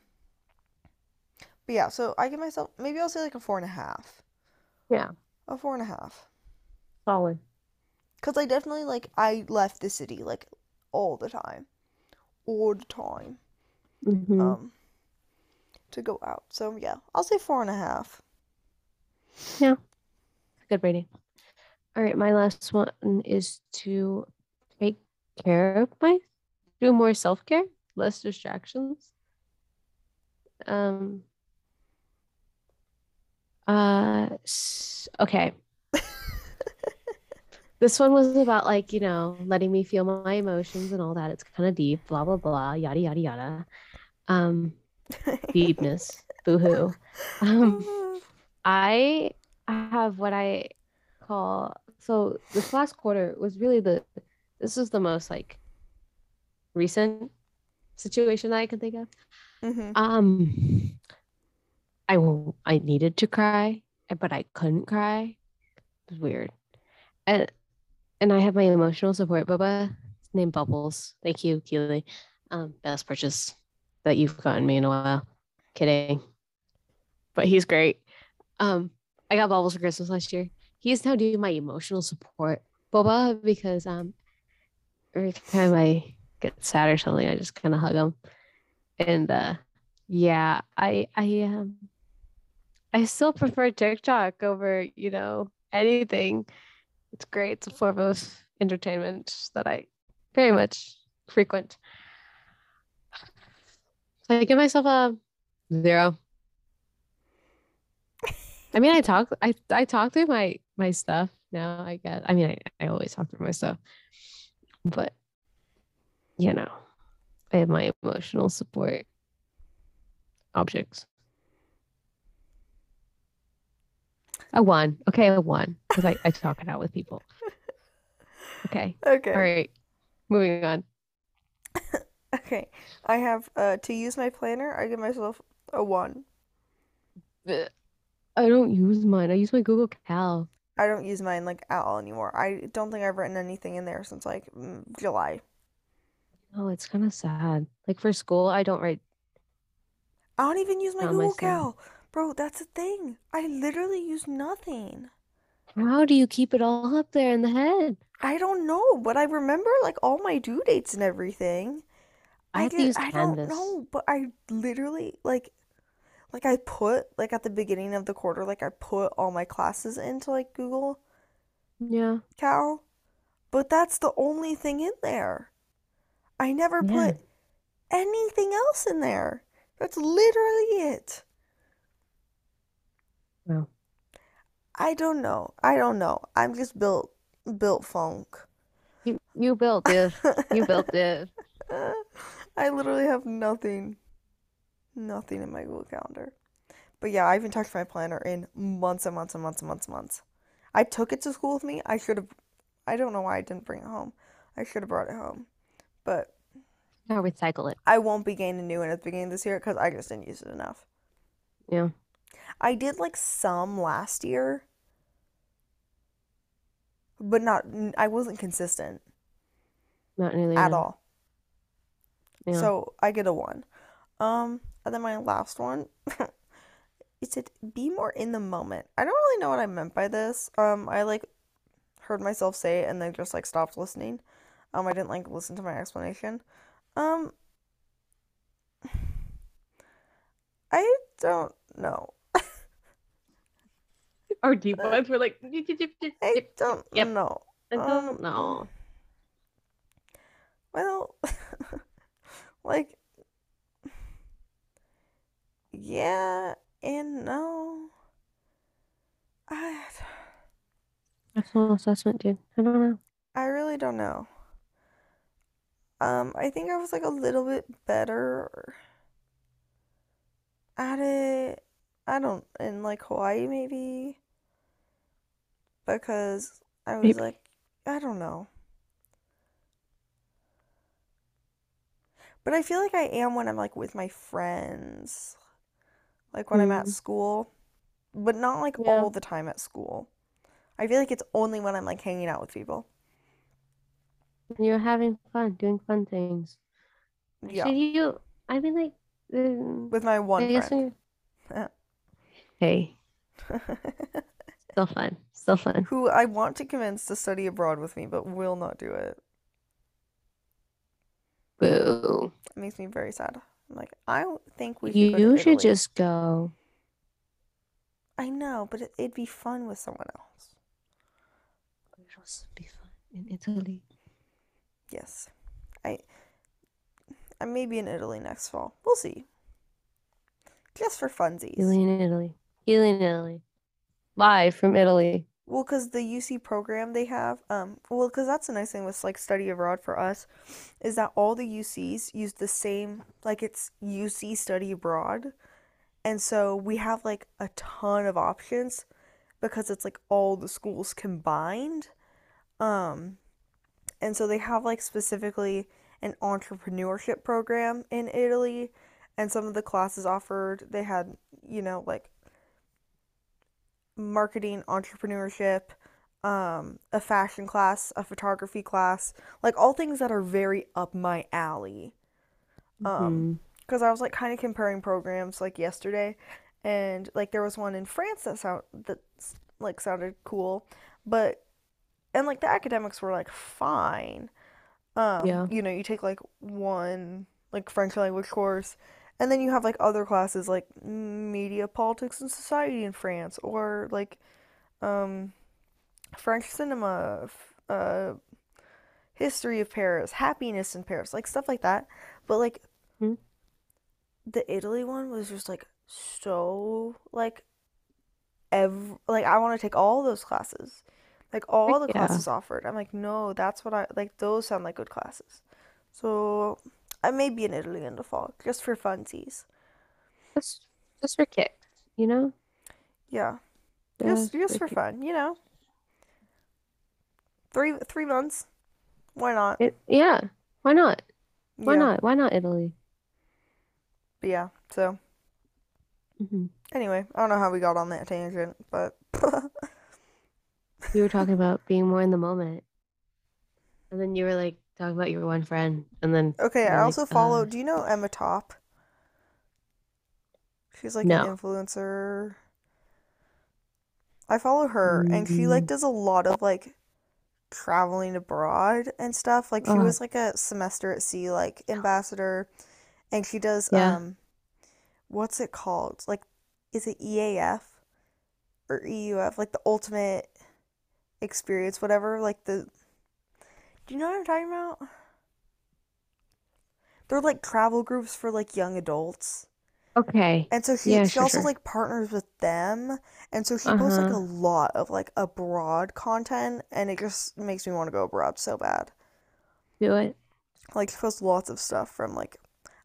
yeah, so I give myself, maybe I'll say like a 4.5. Yeah. A 4.5. Solid. Because I definitely like, I left the city like all the time. All the time. To go out. So yeah, I'll say 4.5. Yeah. Good rating. All right, my last one is to take care of do more self-care, less distractions. Okay. This one was about like, you know, letting me feel my emotions and all that. It's kind of deep, blah, blah, blah, yada, yada, yada. Deepness, boohoo. I have what I call... So this last quarter was really this is the most like recent situation that I can think of. I needed to cry, but I couldn't cry. It was weird. And I have my emotional support boba named Bubbles. Thank you, Keely. Best purchase that you've gotten me in a while. Kidding. But he's great. I got Bubbles for Christmas last year. He is now doing my emotional support boba because every time I get sad or something, I just kind of hug him. And I still prefer TikTok over, you know, anything. It's great. It's a form of entertainment that I very much frequent. So I give myself a 0. I mean, I talk through my stuff now, I guess. I mean, I always talk through my stuff, but you know, I have my emotional support objects. I won because I talk it out with people. Okay. All right, moving on. Okay, I have to use my planner. I give myself a 1. I don't use mine. I use my Google Cal. I don't use mine like at all anymore. I don't think I've written anything in there since like July. Oh, it's kind of sad. Like for school, I don't write. I don't even use my Google Cal. Bro, that's the thing. I literally use nothing. How do you keep it all up there in the head? I don't know, but I remember like all my due dates and everything. I don't know, but I literally like... Like I put, like at the beginning of the quarter, like I put all my classes into like Google Cal, but that's the only thing in there. I never put anything else in there. That's literally it. Wow. I don't know. I'm just built funk. You built it. You built it. I literally have nothing in my Google Calendar. But yeah, I haven't touched my planner in months and months and months and months and months. I took it to school with me. I don't know why I didn't bring it home. I should have brought it home. But I'll recycle it. I won't be getting a new one at the beginning of this year because I just didn't use it enough. Yeah. I did like some last year, but not, I wasn't consistent. Not really at all. Yeah. So I get a 1. And then my last one, it said, be more in the moment. I don't really know what I meant by this. I like heard myself say it and then just like stopped listening. I didn't like listen to my explanation. I don't know. Our deep ones were like, I don't know. I don't know. Well, like, yeah and no. Personal assessment, dude. I don't know. I really don't know. I think I was like a little bit better at it. I don't, in like Hawaii maybe, because I was like, I don't know. But I feel like I am when I'm like with my friends, like when I'm at school, but not like all the time at school. I feel like it's only when I'm like hanging out with people. You're having fun, doing fun things. Yeah. Should you, I mean, like, with my one friend. Hey. Still fun. Still fun. Who I want to convince to study abroad with me, but will not do it. Boo. It makes me very sad. I'm like, I think we should go to Italy. Should just go. I know, but it'd be fun with someone else. It would also be fun in Italy. Yes. I may be in Italy next fall. We'll see. Just for funsies. Keely in Italy. Live from Italy. Well, because the UC program they have, well, because that's the nice thing with, like, study abroad for us, is that all the UCs use the same, like, it's UC study abroad, and so we have, like, a ton of options, because it's, like, all the schools combined, and so they have, like, specifically an entrepreneurship program in Italy. And some of the classes offered, they had, you know, like, marketing, entrepreneurship, a fashion class, a photography class. Like, all things that are very up my alley. Because I was, like, kind of comparing programs, like, yesterday. And, like, there was one in France that sounded cool. But, and, like, the academics were, like, fine. You know, you take, like, one, like, French language course. And then you have, like, other classes, like, media, politics, and society in France, or, like, French cinema, history of Paris, happiness in Paris, like, stuff like that. But, like, the Italy one was just, like, so, like, I want to take all those classes. Like, all the classes offered. I'm like, no, that's what those sound like good classes. So I may be in Italy in the fall, just for funsies. Just for kicks, you know? Yeah. Just for fun, you know? 3 months. Why not? Why not? Why not Italy? But yeah, so. Anyway, I don't know how we got on that tangent, but you were talking about being more in the moment. And then you were like, talk about your one friend, and then okay. I also follow. Do you know Emma Top? She's like an influencer. I follow her, and she like does a lot of like traveling abroad and stuff. Like she was like a Semester at Sea like ambassador, and she does what's it called? Like, is it EAF or EUF? Like the ultimate experience, whatever. Like the. Do you know what I'm talking about? They're, like, travel groups for, like, young adults. Okay. And so she also like, partners with them. And so she posts, like, a lot of, like, abroad content. And it just makes me want to go abroad so bad. Do it. Like, she posts lots of stuff from, like,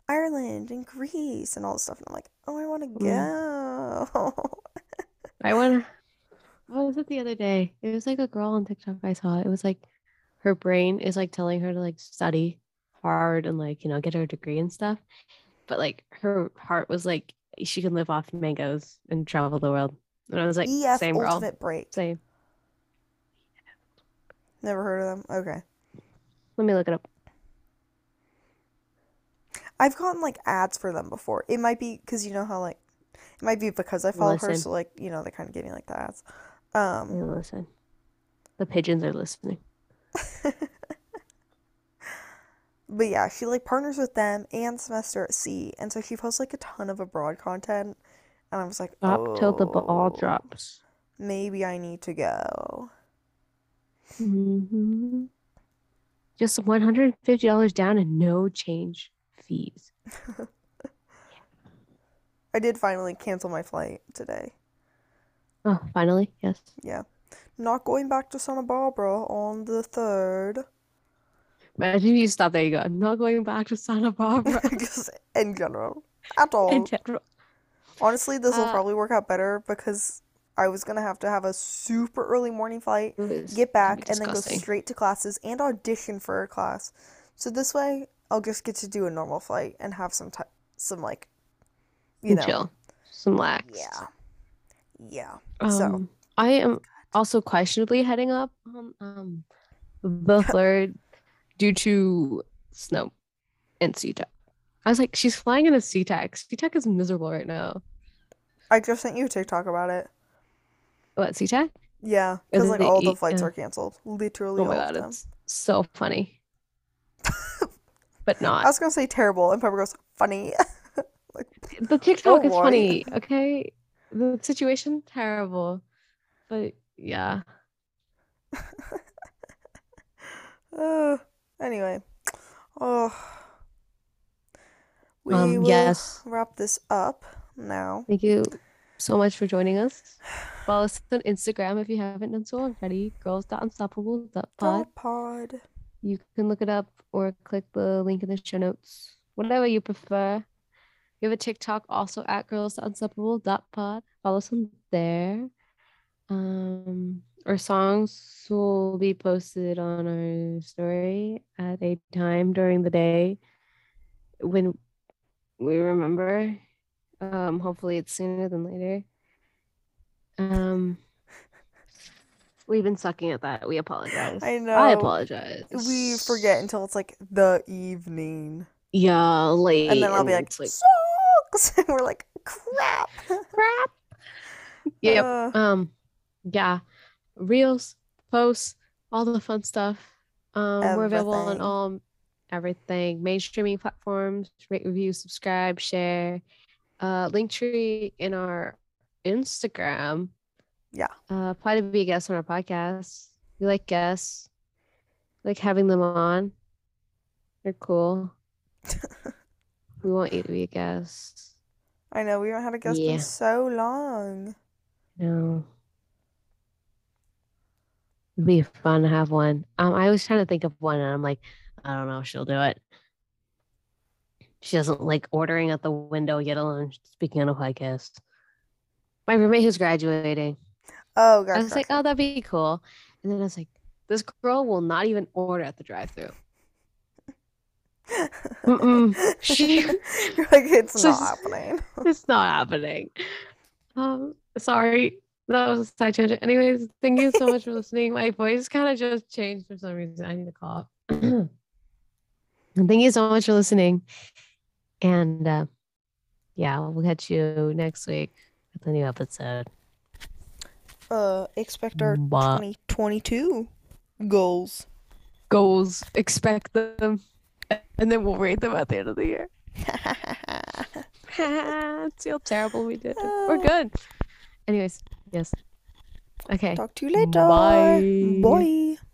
Ireland and Greece and all this stuff. And I'm like, oh, I want to go. I want to. What was it the other day? It was, like, a girl on TikTok I saw. It was, like, her brain is like telling her to like study hard and like, you know, get her degree and stuff. But like her heart was like, she can live off mangoes and travel the world. And I was like, EF same girl. Ultimate break. Same. Never heard of them? Okay. Let me look it up. I've gotten, like, ads for them before. It might be because you know how, like, it might be because I follow her, so, like, you know, they kind of give me, like, the ads. You listen. The pigeons are listening. But, yeah, she, like, partners with them and Semester at Sea, and so she posts, like, a ton of abroad content, and I was like, oh. Up till the ball drops. Maybe I need to go. Mm-hmm. Just $150 down and no change fees. Yeah. I did finally cancel my flight today. Oh, finally? Yes. Yeah. Not going back to Santa Barbara on the 3rd. Imagine if you stop there, you go, I'm not going back to Santa Barbara. In general. At all. In general. Honestly, this will probably work out better because I was going to have a super early morning flight, get back, and then go straight to classes and audition for a class. So this way, I'll just get to do a normal flight and have some like, you know. Chill. Some lax. Yeah. Yeah. So. I am also questionably heading up on the 3rd due to snow and SeaTac. I was like, she's flying in a SeaTac. SeaTac is miserable right now. I just sent you a TikTok about it. What, SeaTac? Yeah, because like all the flights are canceled. Literally all of them. Oh my god, it's so funny. But not. I was going to say terrible, and Piper goes, funny. Like, the TikTok is funny, okay? The situation, terrible. But, yeah. Anyway. Oh. We will wrap this up now. Thank you so much for joining us. Follow us on Instagram if you haven't done so already. Girls.unstoppable.pod. You can look it up or click the link in the show notes. Whatever you prefer. We have a TikTok also at girls.unstoppable.pod. Follow us on there. Our songs will be posted on our story at a time during the day when we remember. Hopefully it's sooner than later. We've been sucking at that. We apologize. I know. I apologize. We forget until it's like the evening. Yeah, late. And then I'll be like songs! And we're like, crap. Crap. Yep. Yeah. Reels, posts, all the fun stuff. We're available on all everything. Main streaming platforms, rate, review, subscribe, share. Linktree in our Instagram. Yeah. Apply to be a guest on our podcast. We like guests. We like having them on. They're cool. We want you to be a guest. I know, we haven't had a guest in so long. No. It'd be fun to have one. I was trying to think of one and I'm like, I don't know if she'll do it. She doesn't like ordering at the window, yet alone speaking on a podcast. My roommate who's graduating. Oh, gosh. I was like, oh, that'd be cool. And then I was like, this girl will not even order at the drive-thru. You're like, it's not happening. It's not happening. Sorry. That was a side tangent. Anyways, thank you so much for listening. My voice kind of just changed for some reason. I need to call up. Thank you so much for listening. And we'll catch you next week with a new episode. Expect our 2022 goals. Expect them. And then we'll rate them at the end of the year. See how terrible we did. We're good. Anyways, yes. Okay. Talk to you later. Bye. Bye.